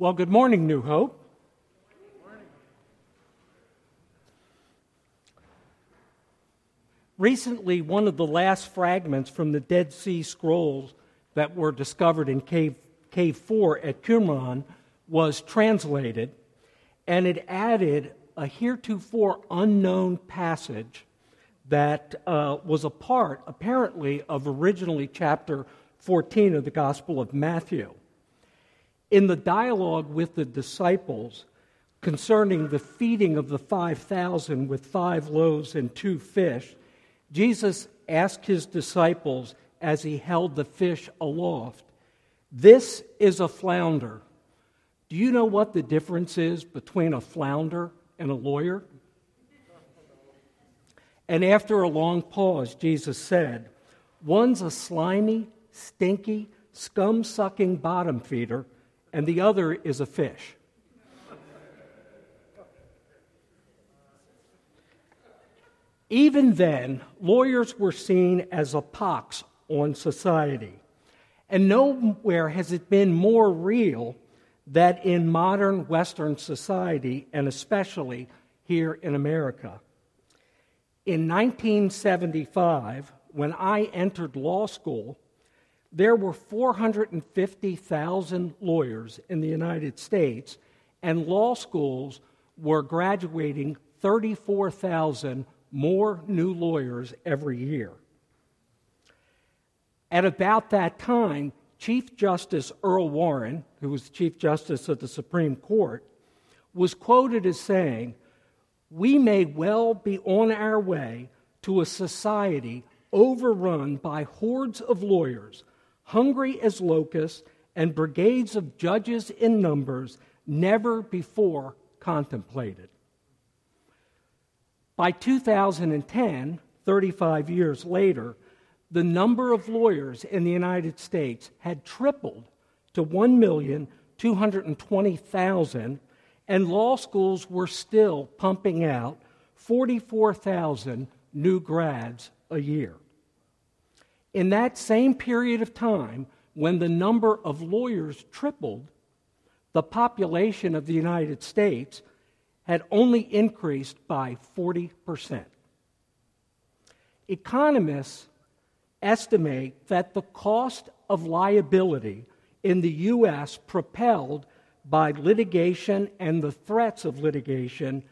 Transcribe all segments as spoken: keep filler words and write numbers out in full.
Well, good morning, New Hope. Good morning. Recently, one of the last fragments from the Dead Sea Scrolls that were discovered in Cave, Cave four at Qumran was translated, and it added a heretofore unknown passage that uh, was a part, apparently, of originally chapter fourteen of the Gospel of Matthew. In the dialogue with the disciples concerning the feeding of the five thousand with five loaves and two fish, Jesus asked his disciples as he held the fish aloft, "This is a flounder. Do you know what the difference is between a flounder and a lawyer?" And after a long pause, Jesus said, "One's a slimy, stinky, scum-sucking bottom feeder, and the other is a fish." Even then, lawyers were seen as a pox on society, and nowhere has it been more real than in modern Western society, and especially here in America. In nineteen seventy-five, when I entered law school, there were four hundred fifty thousand lawyers in the United States, and law schools were graduating thirty-four thousand more new lawyers every year. At about that time, Chief Justice Earl Warren, who was Chief Justice of the Supreme Court, was quoted as saying, "We may well be on our way to a society overrun by hordes of lawyers, hungry as locusts, and brigades of judges in numbers never before contemplated." By two thousand ten, thirty-five years later, the number of lawyers in the United States had tripled to one million two hundred twenty thousand, and law schools were still pumping out forty-four thousand new grads a year. In that same period of time, when the number of lawyers tripled, the population of the United States had only increased by forty percent. Economists estimate that the cost of liability in the U S propelled by litigation and the threats of litigation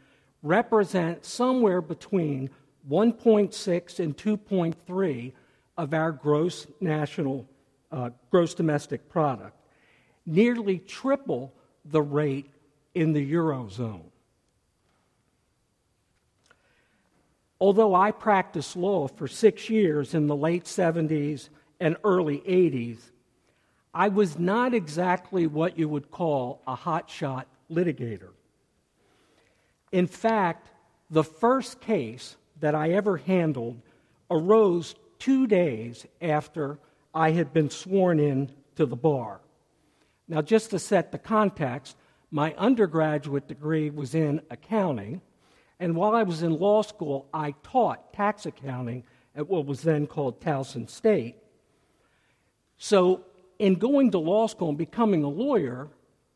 represent somewhere between one point six and two point three of our gross national, uh, gross domestic product, nearly triple the rate in the Eurozone. Although I practiced law for six years in the late seventies and early eighties, I was not exactly what you would call a hotshot litigator. In fact, the first case that I ever handled arose two days after I had been sworn in to the bar. Now, just to set the context, my undergraduate degree was in accounting, and while I was in law school, I taught tax accounting at what was then called Towson State. So, in going to law school and becoming a lawyer,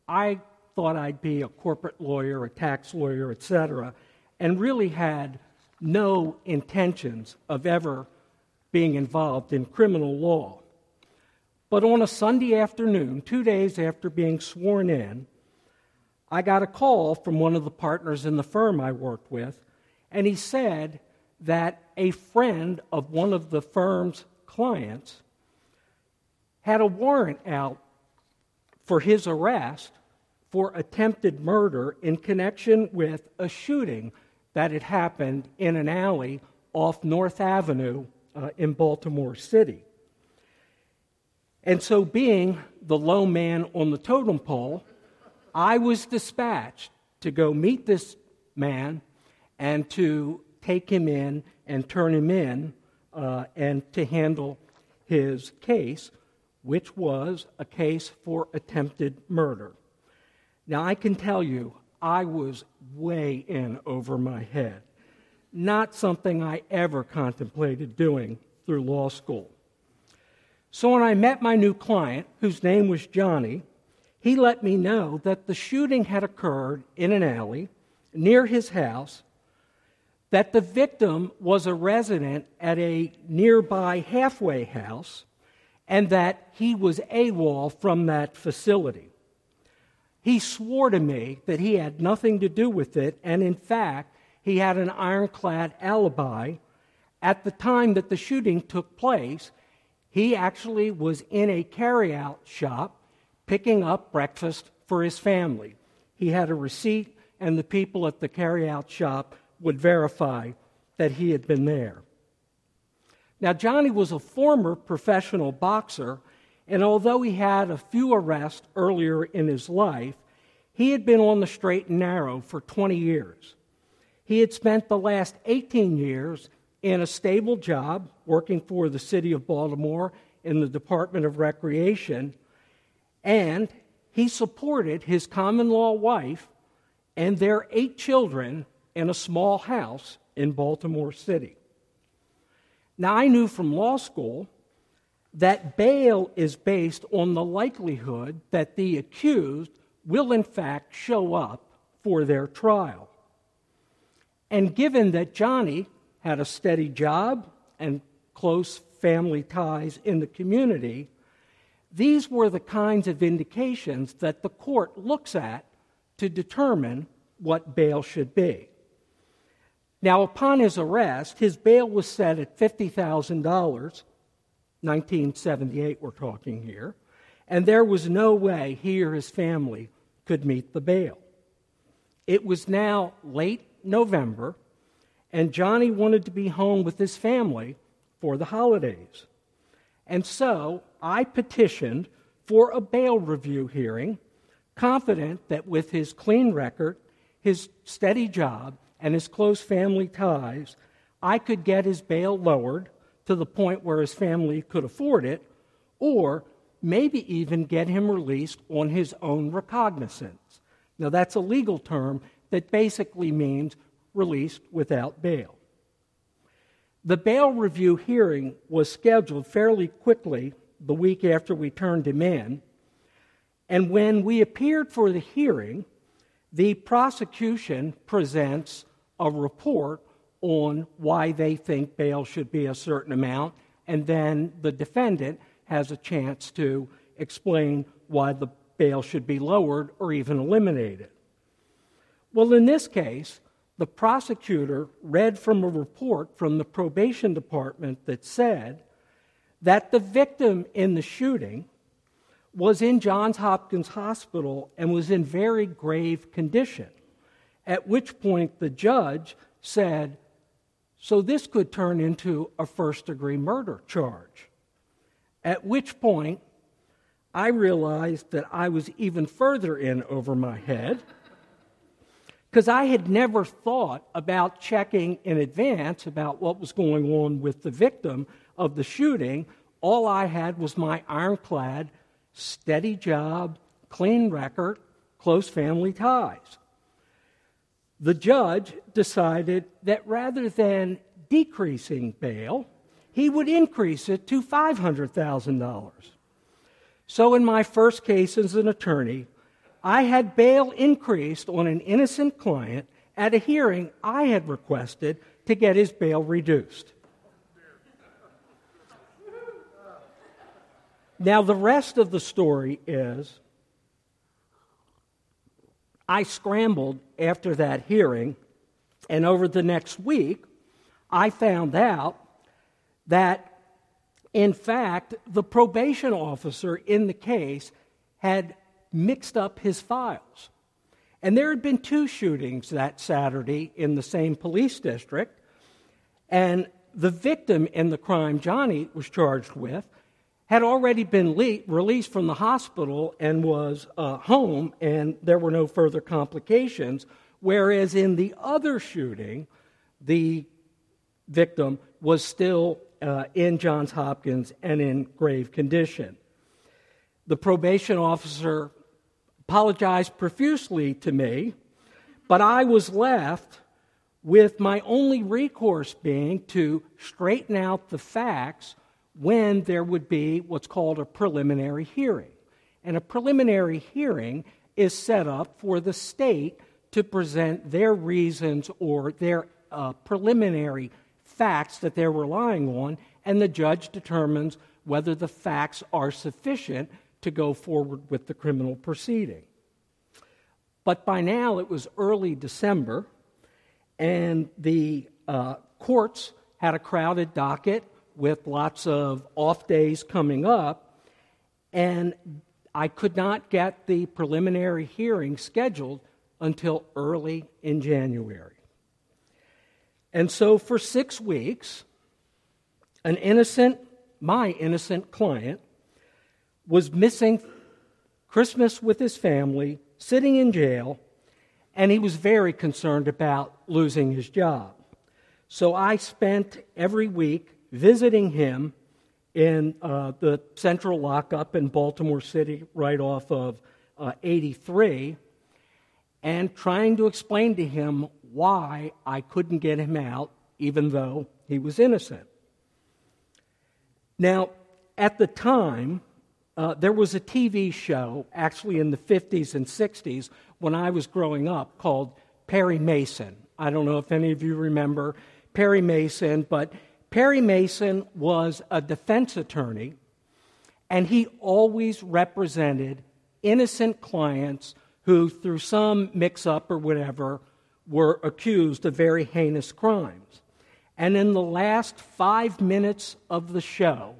I thought I'd be a corporate lawyer, a tax lawyer, et cetera, and really had no intentions of ever being involved in criminal law. But on a Sunday afternoon, two days after being sworn in, I got a call from one of the partners in the firm I worked with, and he said that a friend of one of the firm's clients had a warrant out for his arrest for attempted murder in connection with a shooting that had happened in an alley off North Avenue uh, in Baltimore City. And so, being the low man on the totem pole, I was dispatched to go meet this man and to take him in and turn him in uh, and to handle his case, which was a case for attempted murder. Now, I can tell you, I was way in over my head. Not something I ever contemplated doing through law school. So when I met my new client, whose name was Johnny, he let me know that the shooting had occurred in an alley near his house, that the victim was a resident at a nearby halfway house, and that he was AWOL from that facility. He swore to me that he had nothing to do with it, and in fact, he had an ironclad alibi. At the time that the shooting took place, he actually was in a carryout shop picking up breakfast for his family. He had a receipt, and the people at the carryout shop would verify that he had been there. Now, Johnny was a former professional boxer, and although he had a few arrests earlier in his life, he had been on the straight and narrow for twenty years. He had spent the last eighteen years in a stable job working for the city of Baltimore in the Department of Recreation, and he supported his common-law wife and their eight children in a small house in Baltimore City. Now, I knew from law school that bail is based on the likelihood that the accused will, in fact, show up for their trial. And given that Johnny had a steady job and close family ties in the community, these were the kinds of indications that the court looks at to determine what bail should be. Now, upon his arrest, his bail was set at fifty thousand dollars. nineteen seventy-eight, we're talking here, and there was no way he or his family could meet the bail. It was now late November, and Johnny wanted to be home with his family for the holidays. And so I petitioned for a bail review hearing, confident that with his clean record, his steady job, and his close family ties, I could get his bail lowered to the point where his family could afford it, or maybe even get him released on his own recognizance. Now, that's a legal term that basically means released without bail. The bail review hearing was scheduled fairly quickly the week after we turned him in, and when we appeared for the hearing, the prosecution presents a report on why they think bail should be a certain amount, and then the defendant has a chance to explain why the bail should be lowered or even eliminated. Well, in this case, the prosecutor read from a report from the probation department that said that the victim in the shooting was in Johns Hopkins Hospital and was in very grave condition, at which point the judge said, "So this could turn into a first-degree murder charge." At which point, I realized that I was even further in over my head, because I had never thought about checking in advance about what was going on with the victim of the shooting. All I had was my ironclad, steady job, clean record, close family ties. The judge decided that rather than decreasing bail, he would increase it to five hundred thousand dollars. So in my first case as an attorney, I had bail increased on an innocent client at a hearing I had requested to get his bail reduced. Now, the rest of the story is, I scrambled after that hearing, and over the next week, I found out that, in fact, the probation officer in the case had mixed up his files. And there had been two shootings that Saturday in the same police district, and the victim in the crime Johnny was charged with had already been le- released from the hospital and was uh, home, and there were no further complications, whereas in the other shooting, the victim was still uh, in Johns Hopkins and in grave condition. The probation officer apologized profusely to me, but I was left with my only recourse being to straighten out the facts when there would be what's called a preliminary hearing. and a preliminary hearing is set up for the state to present their reasons or their uh, preliminary facts that they're relying on, and the judge determines whether the facts are sufficient to go forward with the criminal proceeding. But by now, it was early December, and the uh, courts had a crowded docket with lots of off days coming up, and I could not get the preliminary hearing scheduled until early in January. And so for six weeks, an innocent, my innocent client, was missing Christmas with his family, sitting in jail, and he was very concerned about losing his job. So I spent every week visiting him in uh, the central lockup in Baltimore City right off of uh, eighty-three, and trying to explain to him why I couldn't get him out, even though he was innocent. Now, at the time, uh, there was a T V show, actually in the fifties and sixties, when I was growing up, called Perry Mason. I don't know if any of you remember Perry Mason, but Perry Mason was a defense attorney, and he always represented innocent clients who, through some mix-up or whatever, were accused of very heinous crimes. And in the last five minutes of the show,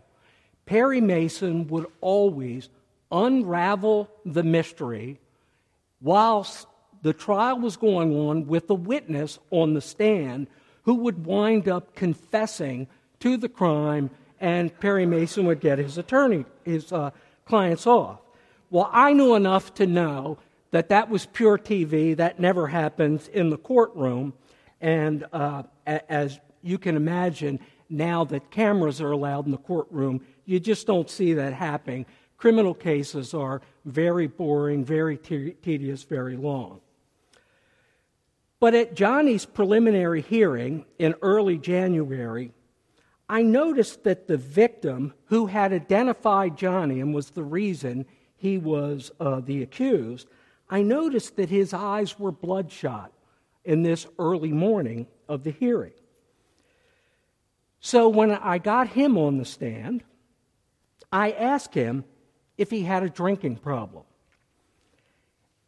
Perry Mason would always unravel the mystery whilst the trial was going on with the witness on the stand who would wind up confessing to the crime, and Perry Mason would get his attorney, his uh, clients off. Well, I knew enough to know that that was pure T V. That never happens in the courtroom. And uh, as you can imagine, now that cameras are allowed in the courtroom, you just don't see that happening. Criminal cases are very boring, very te- tedious, very long. But at Johnny's preliminary hearing in early January, I noticed that the victim who had identified Johnny and was the reason he was uh, the accused, I noticed that his eyes were bloodshot in this early morning of the hearing. So when I got him on the stand, I asked him if he had a drinking problem.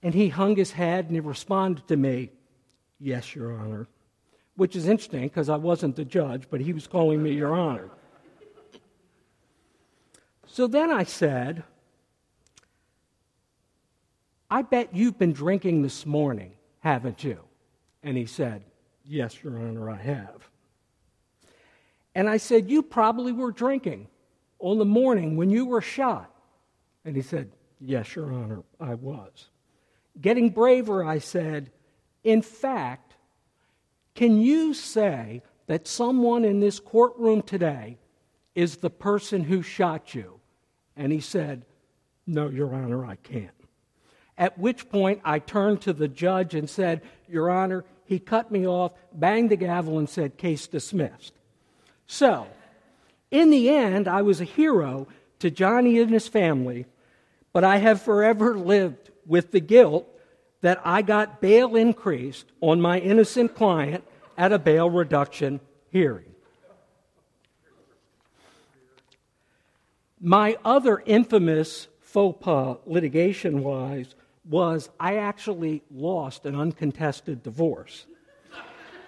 And he hung his head and he responded to me, "Yes, Your Honor," which is interesting because I wasn't the judge, but he was calling me Your Honor. So then I said, "I bet you've been drinking this morning, haven't you?" And he said, "Yes, Your Honor, I have." And I said, "You probably were drinking on the morning when you were shot." And he said, "Yes, Your Honor, I was." Getting braver, I said, "In fact, can you say that someone in this courtroom today is the person who shot you?" And he said, "No, Your Honor, I can't." At which point, I turned to the judge and said, "Your Honor," he cut me off, banged the gavel, and said, "Case dismissed." So, in the end, I was a hero to Johnny and his family, but I have forever lived with the guilt that I got bail increased on my innocent client at a bail reduction hearing. My other infamous faux pas, litigation-wise, was I actually lost an uncontested divorce.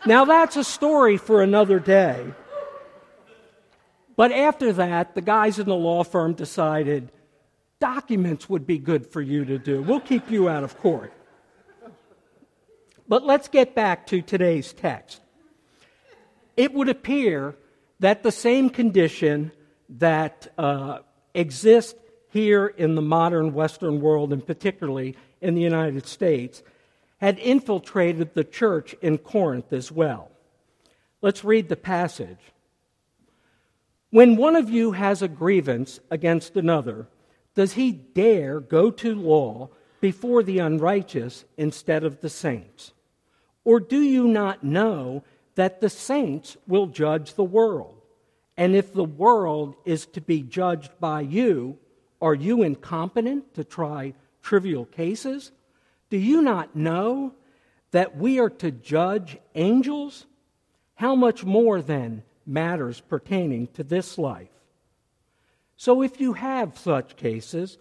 Now, that's a story for another day. But after that, the guys in the law firm decided documents would be good for you to do. We'll keep you out of court. But let's get back to today's text. It would appear that the same condition that uh, exists here in the modern Western world, and particularly in the United States, had infiltrated the church in Corinth as well. Let's read the passage. "When one of you has a grievance against another, does he dare go to law before the unrighteous instead of the saints? Or do you not know that the saints will judge the world? And if the world is to be judged by you, Are you incompetent to try trivial cases? Do you not know that we are to judge angels? How much more, then, matters pertaining to this life? So if you have such cases,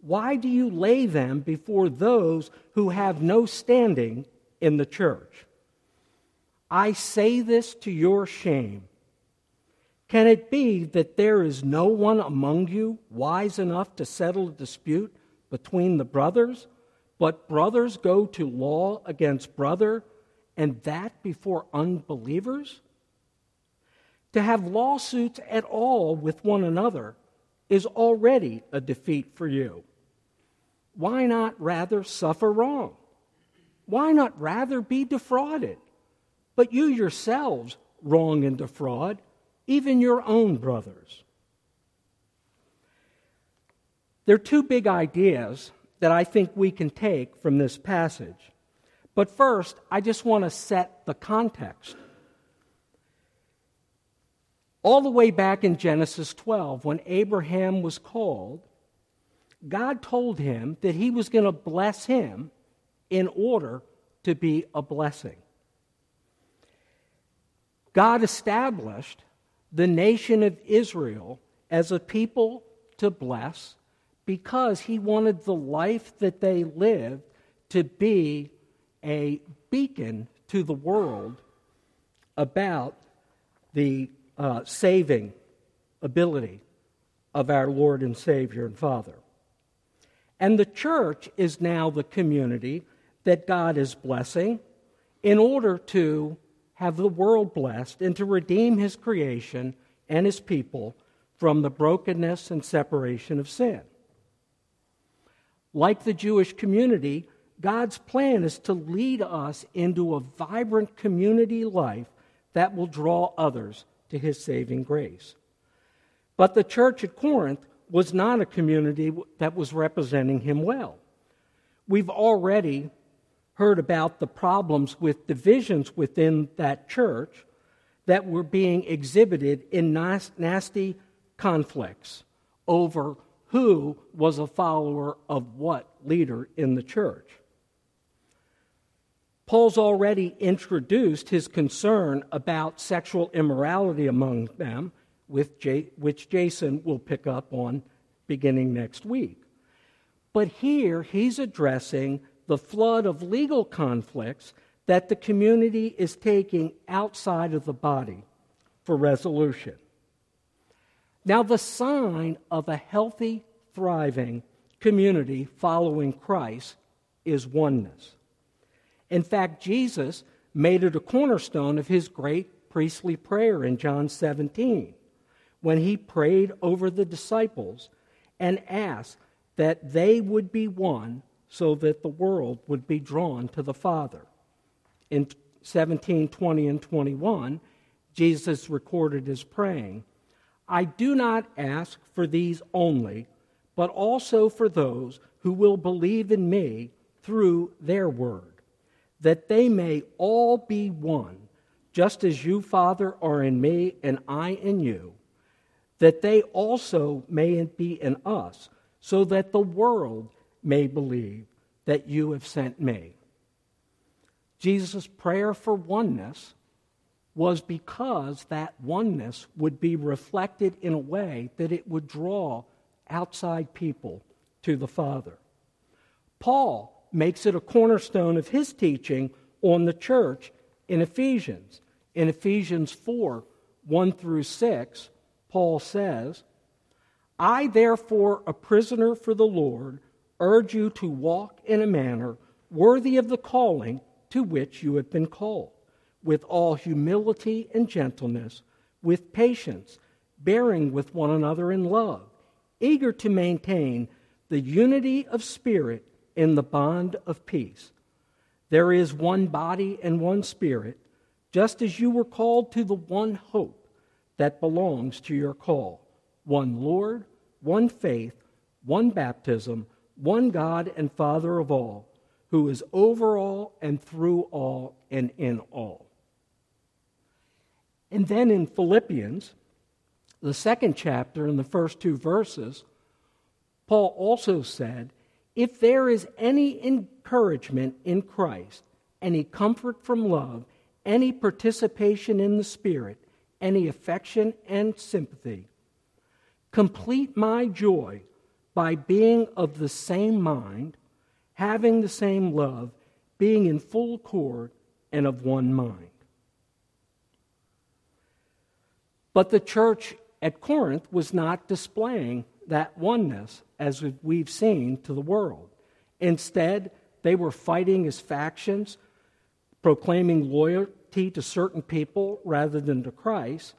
why do you lay them before those who have no standing in the church? I say this to your shame. Can it be that there is no one among you wise enough to settle a dispute between the brothers, but brothers go to law against brother, and that before unbelievers? To have lawsuits at all with one another is already a defeat for you. Why not rather suffer wrong? Why not rather be defrauded? But you yourselves wrong and defraud, even your own brothers. There are two big ideas that I think we can take from this passage. But first, I just want to set the context. All the way back in Genesis twelve, when Abraham was called, God told him that he was going to bless him in order to be a blessing. God established the nation of Israel as a people to bless because he wanted the life that they lived to be a beacon to the world about the Uh, saving ability of our Lord and Savior and Father. And the church is now the community that God is blessing in order to have the world blessed and to redeem his creation and his people from the brokenness and separation of sin. Like the Jewish community, God's plan is to lead us into a vibrant community life that will draw others to his saving grace. But the church at Corinth was not a community that was representing him well. We've already heard about the problems with divisions within that church that were being exhibited in nasty conflicts over who was a follower of what leader in the church. Paul's already introduced his concern about sexual immorality among them, with J- which Jason will pick up on beginning next week. But here he's addressing the flood of legal conflicts that the community is taking outside of the body for resolution. Now, the sign of a healthy, thriving community following Christ is oneness. In fact, Jesus made it a cornerstone of his great priestly prayer in John seventeen, when he prayed over the disciples and asked that they would be one so that the world would be drawn to the Father. In seventeen, twenty, and twenty-one, Jesus recorded as praying, "I do not ask for these only, but also for those who will believe in me through their word, that they may all be one, just as you, Father, are in me and I in you, that they also may be in us, so that the world may believe that you have sent me." Jesus' prayer for oneness was because that oneness would be reflected in a way that it would draw outside people to the Father. Paul makes it a cornerstone of his teaching on the church in Ephesians. In Ephesians four, one through six, Paul says, "I therefore, a prisoner for the Lord, urge you to walk in a manner worthy of the calling to which you have been called, with all humility and gentleness, with patience, bearing with one another in love, eager to maintain the unity of spirit in the bond of peace. There is one body and one spirit, just as you were called to the one hope that belongs to your call, one Lord, one faith, one baptism, one God and Father of all, who is over all and through all and in all." And then in Philippians, the second chapter, in the first two verses, Paul also said, if there is any encouragement in Christ, any comfort from love, any participation in the Spirit, any affection and sympathy, complete my joy by being of the same mind, having the same love, being in full accord and of one mind. But the church at Corinth was not displaying that oneness as we've seen to the world. Instead, they were fighting as factions, proclaiming loyalty to certain people rather than to Christ,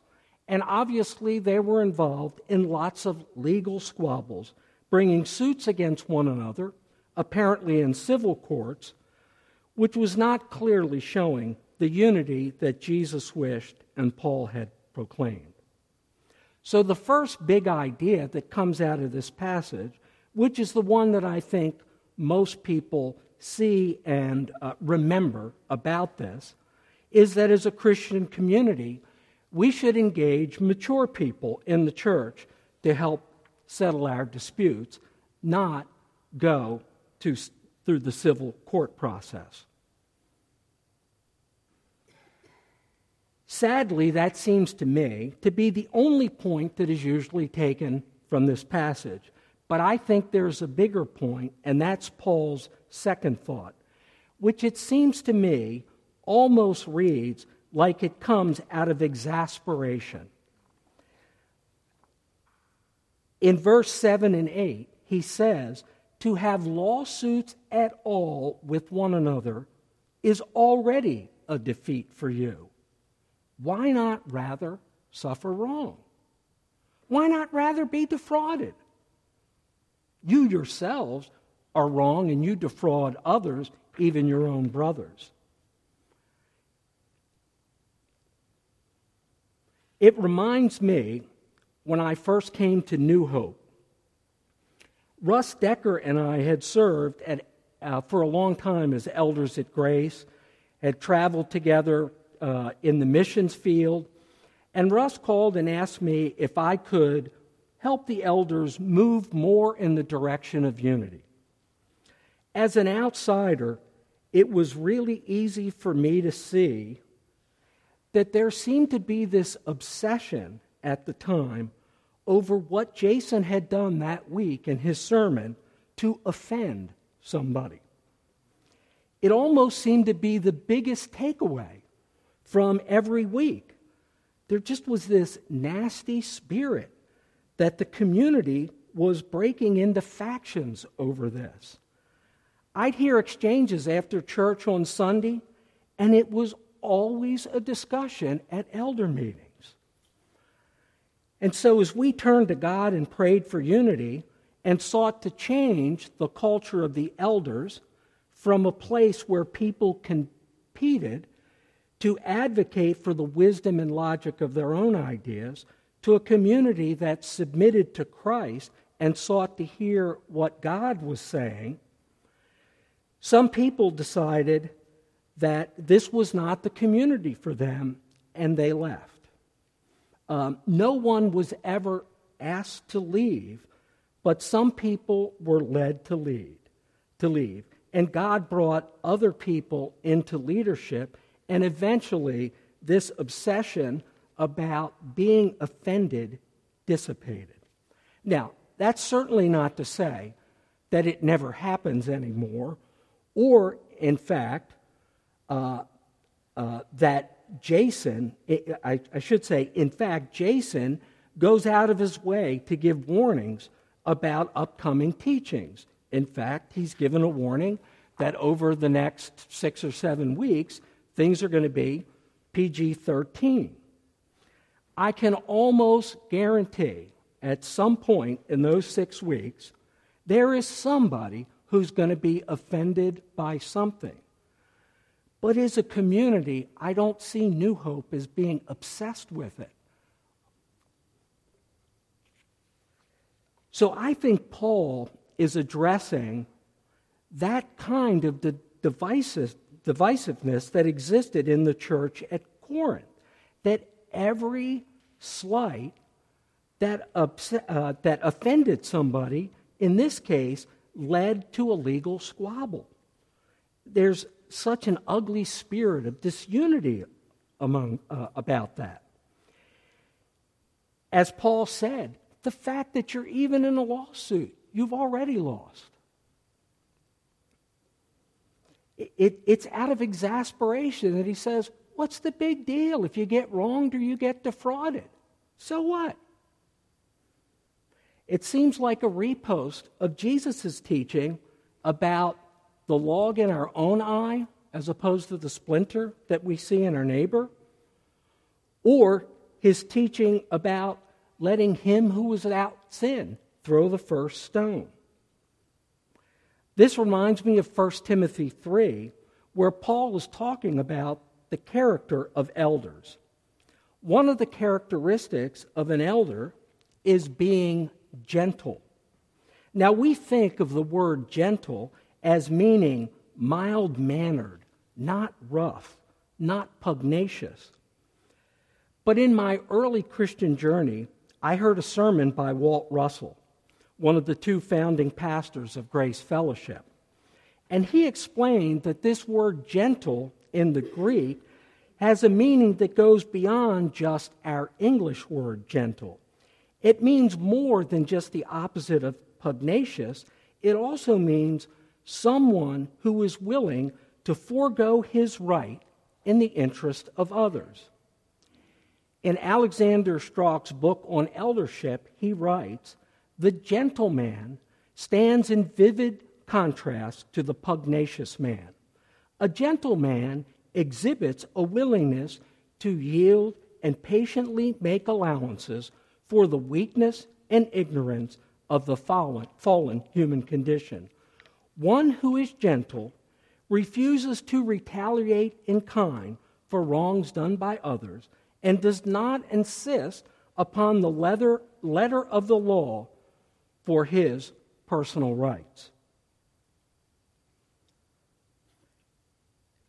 and obviously they were involved in lots of legal squabbles, bringing suits against one another, apparently in civil courts, which was not clearly showing the unity that Jesus wished and Paul had proclaimed. So the first big idea that comes out of this passage, which is the one that I think most people see and uh, remember about this, is that as a Christian community, we should engage mature people in the church to help settle our disputes, not go to, through the civil court process. Sadly, that seems to me to be the only point that is usually taken from this passage. But I think there's a bigger point, and that's Paul's second thought, which it seems to me almost reads like it comes out of exasperation. In verse seven and eight, he says, to have lawsuits at all with one another is already a defeat for you. Why not rather suffer wrong? Why not rather be defrauded? You yourselves are wrong and you defraud others, even your own brothers. It reminds me when I first came to New Hope. Russ Decker and I had served at, uh, for a long time as elders at Grace, had traveled together Uh, in the missions field, and Russ called and asked me if I could help the elders move more in the direction of unity. As an outsider, it was really easy for me to see that there seemed to be this obsession at the time over what Jason had done that week in his sermon to offend somebody. It almost seemed to be the biggest takeaway from every week. There just was this nasty spirit that the community was breaking into factions over this. I'd hear exchanges after church on Sunday, and it was always a discussion at elder meetings. And so as we turned to God and prayed for unity and sought to change the culture of the elders from a place where people competed to advocate for the wisdom and logic of their own ideas, to a community that submitted to Christ and sought to hear what God was saying, some people decided that this was not the community for them, and they left. Um, no one was ever asked to leave, but some people were led to lead, to leave, and God brought other people into leadership. And eventually, this obsession about being offended dissipated. Now, that's certainly not to say that it never happens anymore, or, in fact, uh, uh, that Jason, I, I should say, in fact, Jason goes out of his way to give warnings about upcoming teachings. In fact, he's given a warning that over the next six or seven weeks, things are going to be P G thirteen. I can almost guarantee at some point in those six weeks, there is somebody who's going to be offended by something. But as a community, I don't see New Hope as being obsessed with it. So I think Paul is addressing that kind of the divisive divisiveness that existed in the church at Corinth, that every slight that, upset, uh, that offended somebody in this case, led to a legal squabble. There's such an ugly spirit of disunity among uh, about that. As Paul said, the fact that you're even in a lawsuit, you've already lost. It, it, it's out of exasperation that he says, what's the big deal if you get wronged or you get defrauded? So what? It seems like a repost of Jesus' teaching about the log in our own eye as opposed to the splinter that we see in our neighbor, or his teaching about letting him who was without sin throw the first stone. This reminds me of First Timothy three, where Paul is talking about the character of elders. One of the characteristics of an elder is being gentle. Now, we think of the word gentle as meaning mild-mannered, not rough, not pugnacious. But in my early Christian journey, I heard a sermon by Walt Russell, one of the two founding pastors of Grace Fellowship. And he explained that this word gentle in the Greek has a meaning that goes beyond just our English word gentle. It means more than just the opposite of pugnacious. It also means someone who is willing to forego his right in the interest of others. In Alexander Strock's book on eldership, he writes, "The gentleman stands in vivid contrast to the pugnacious man. A gentleman exhibits a willingness to yield and patiently make allowances for the weakness and ignorance of the fallen, fallen human condition. One who is gentle refuses to retaliate in kind for wrongs done by others and does not insist upon the letter, letter of the law for his personal rights."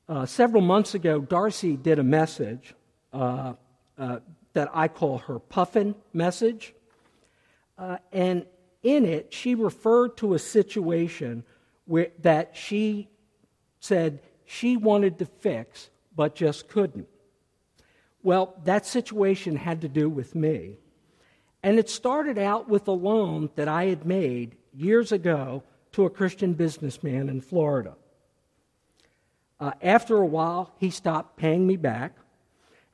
Uh, several months ago, Darcy did a message uh, uh, that I call her Puffin message. Uh, and in it, she referred to a situation where, that she said she wanted to fix but just couldn't. Well, that situation had to do with me. And it started out with a loan that I had made years ago to a Christian businessman in Florida. Uh, after a while, he stopped paying me back.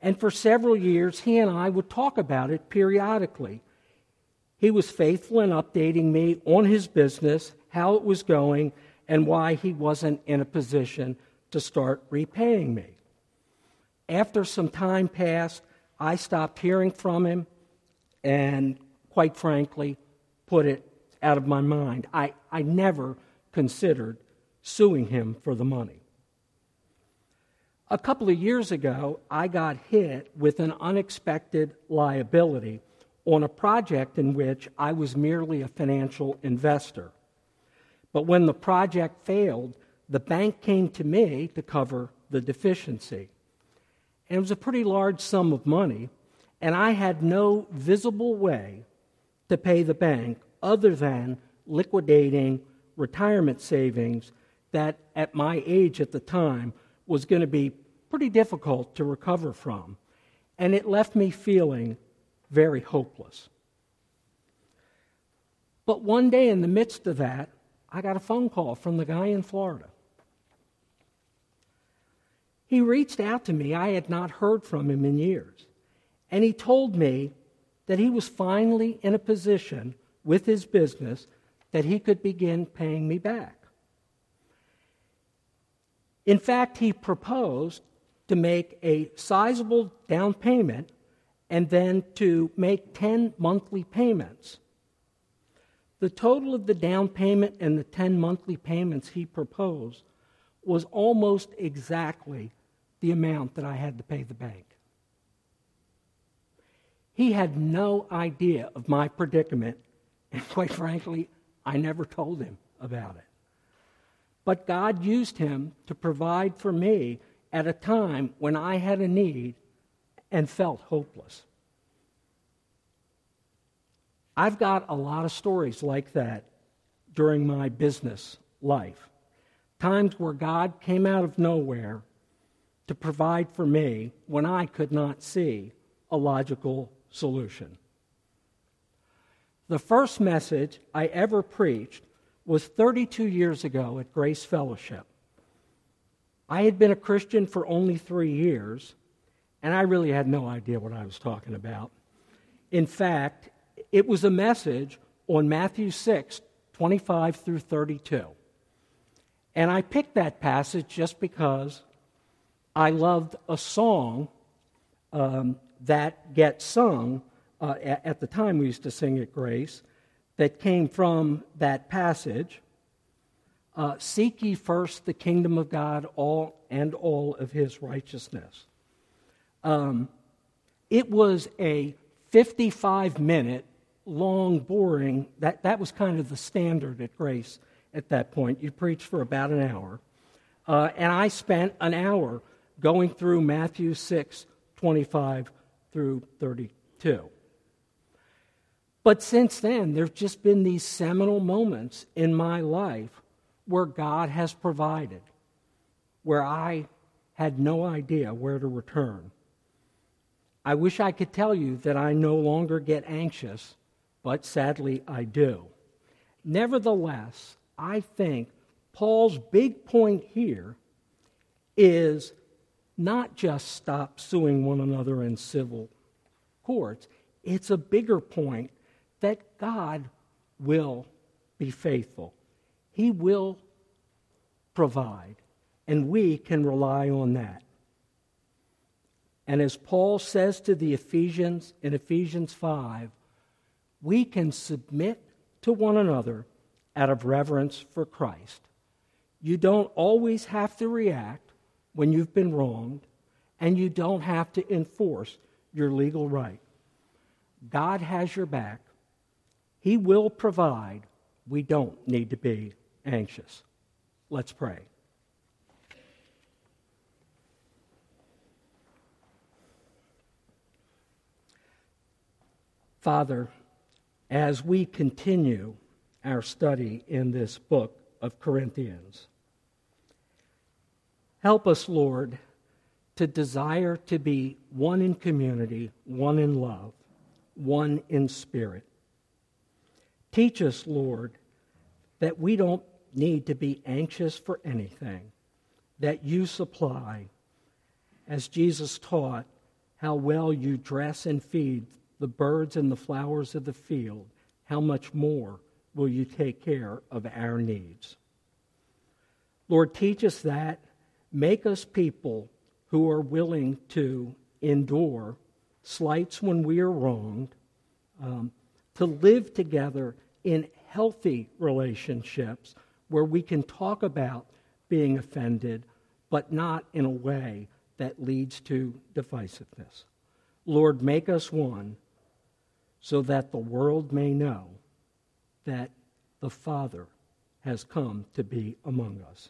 And for several years, he and I would talk about it periodically. He was faithful in updating me on his business, how it was going, and why he wasn't in a position to start repaying me. After some time passed, I stopped hearing from him and, quite frankly, put it out of my mind. I, I never considered suing him for the money. A couple of years ago, I got hit with an unexpected liability on a project in which I was merely a financial investor. But when the project failed, the bank came to me to cover the deficiency. And it was a pretty large sum of money, and I had no visible way to pay the bank other than liquidating retirement savings that, at my age at the time, was going to be pretty difficult to recover from. And it left me feeling very hopeless. But one day in the midst of that, I got a phone call from the guy in Florida. He reached out to me. I had not heard from him in years. And he told me that he was finally in a position with his business that he could begin paying me back. In fact, he proposed to make a sizable down payment and then to make ten monthly payments. The total of the down payment and the ten monthly payments he proposed was almost exactly the amount that I had to pay the bank. He had no idea of my predicament, and quite frankly, I never told him about it. But God used him to provide for me at a time when I had a need and felt hopeless. I've got a lot of stories like that during my business life. Times where God came out of nowhere to provide for me when I could not see a logical solution. The first message I ever preached was thirty-two years ago at Grace Fellowship. I had been a Christian for only three years, and I really had no idea what I was talking about. In fact, it was a message on Matthew six, twenty-five through thirty-two. And I picked that passage just because I loved a song um, that gets sung uh, at the time we used to sing at Grace that came from that passage. Uh, Seek ye first the kingdom of God all and all of his righteousness. Um, it was a fifty-five minute long, boring, that, that was kind of the standard at Grace at that point. You preached for about an hour. Uh, and I spent an hour going through Matthew six, twenty-five through thirty-two. But since then, there have just been these seminal moments in my life where God has provided, where I had no idea where to return. I wish I could tell you that I no longer get anxious, but sadly I do. Nevertheless, I think Paul's big point here is not just stop suing one another in civil courts. It's a bigger point that God will be faithful. He will provide, and we can rely on that. And as Paul says to the Ephesians in Ephesians five, we can submit to one another out of reverence for Christ. You don't always have to react when you've been wronged, and you don't have to enforce your legal right. God has your back. He will provide. We don't need to be anxious. Let's pray. Father, as we continue our study in this book of Corinthians, help us, Lord, to desire to be one in community, one in love, one in spirit. Teach us, Lord, that we don't need to be anxious for anything, that you supply, as Jesus taught, how well you dress and feed the birds and the flowers of the field. How much more will you take care of our needs? Lord, teach us that. Make us people who are willing to endure slights when we are wronged, um, to live together in healthy relationships where we can talk about being offended, but not in a way that leads to divisiveness. Lord, make us one so that the world may know that the Father has come to be among us.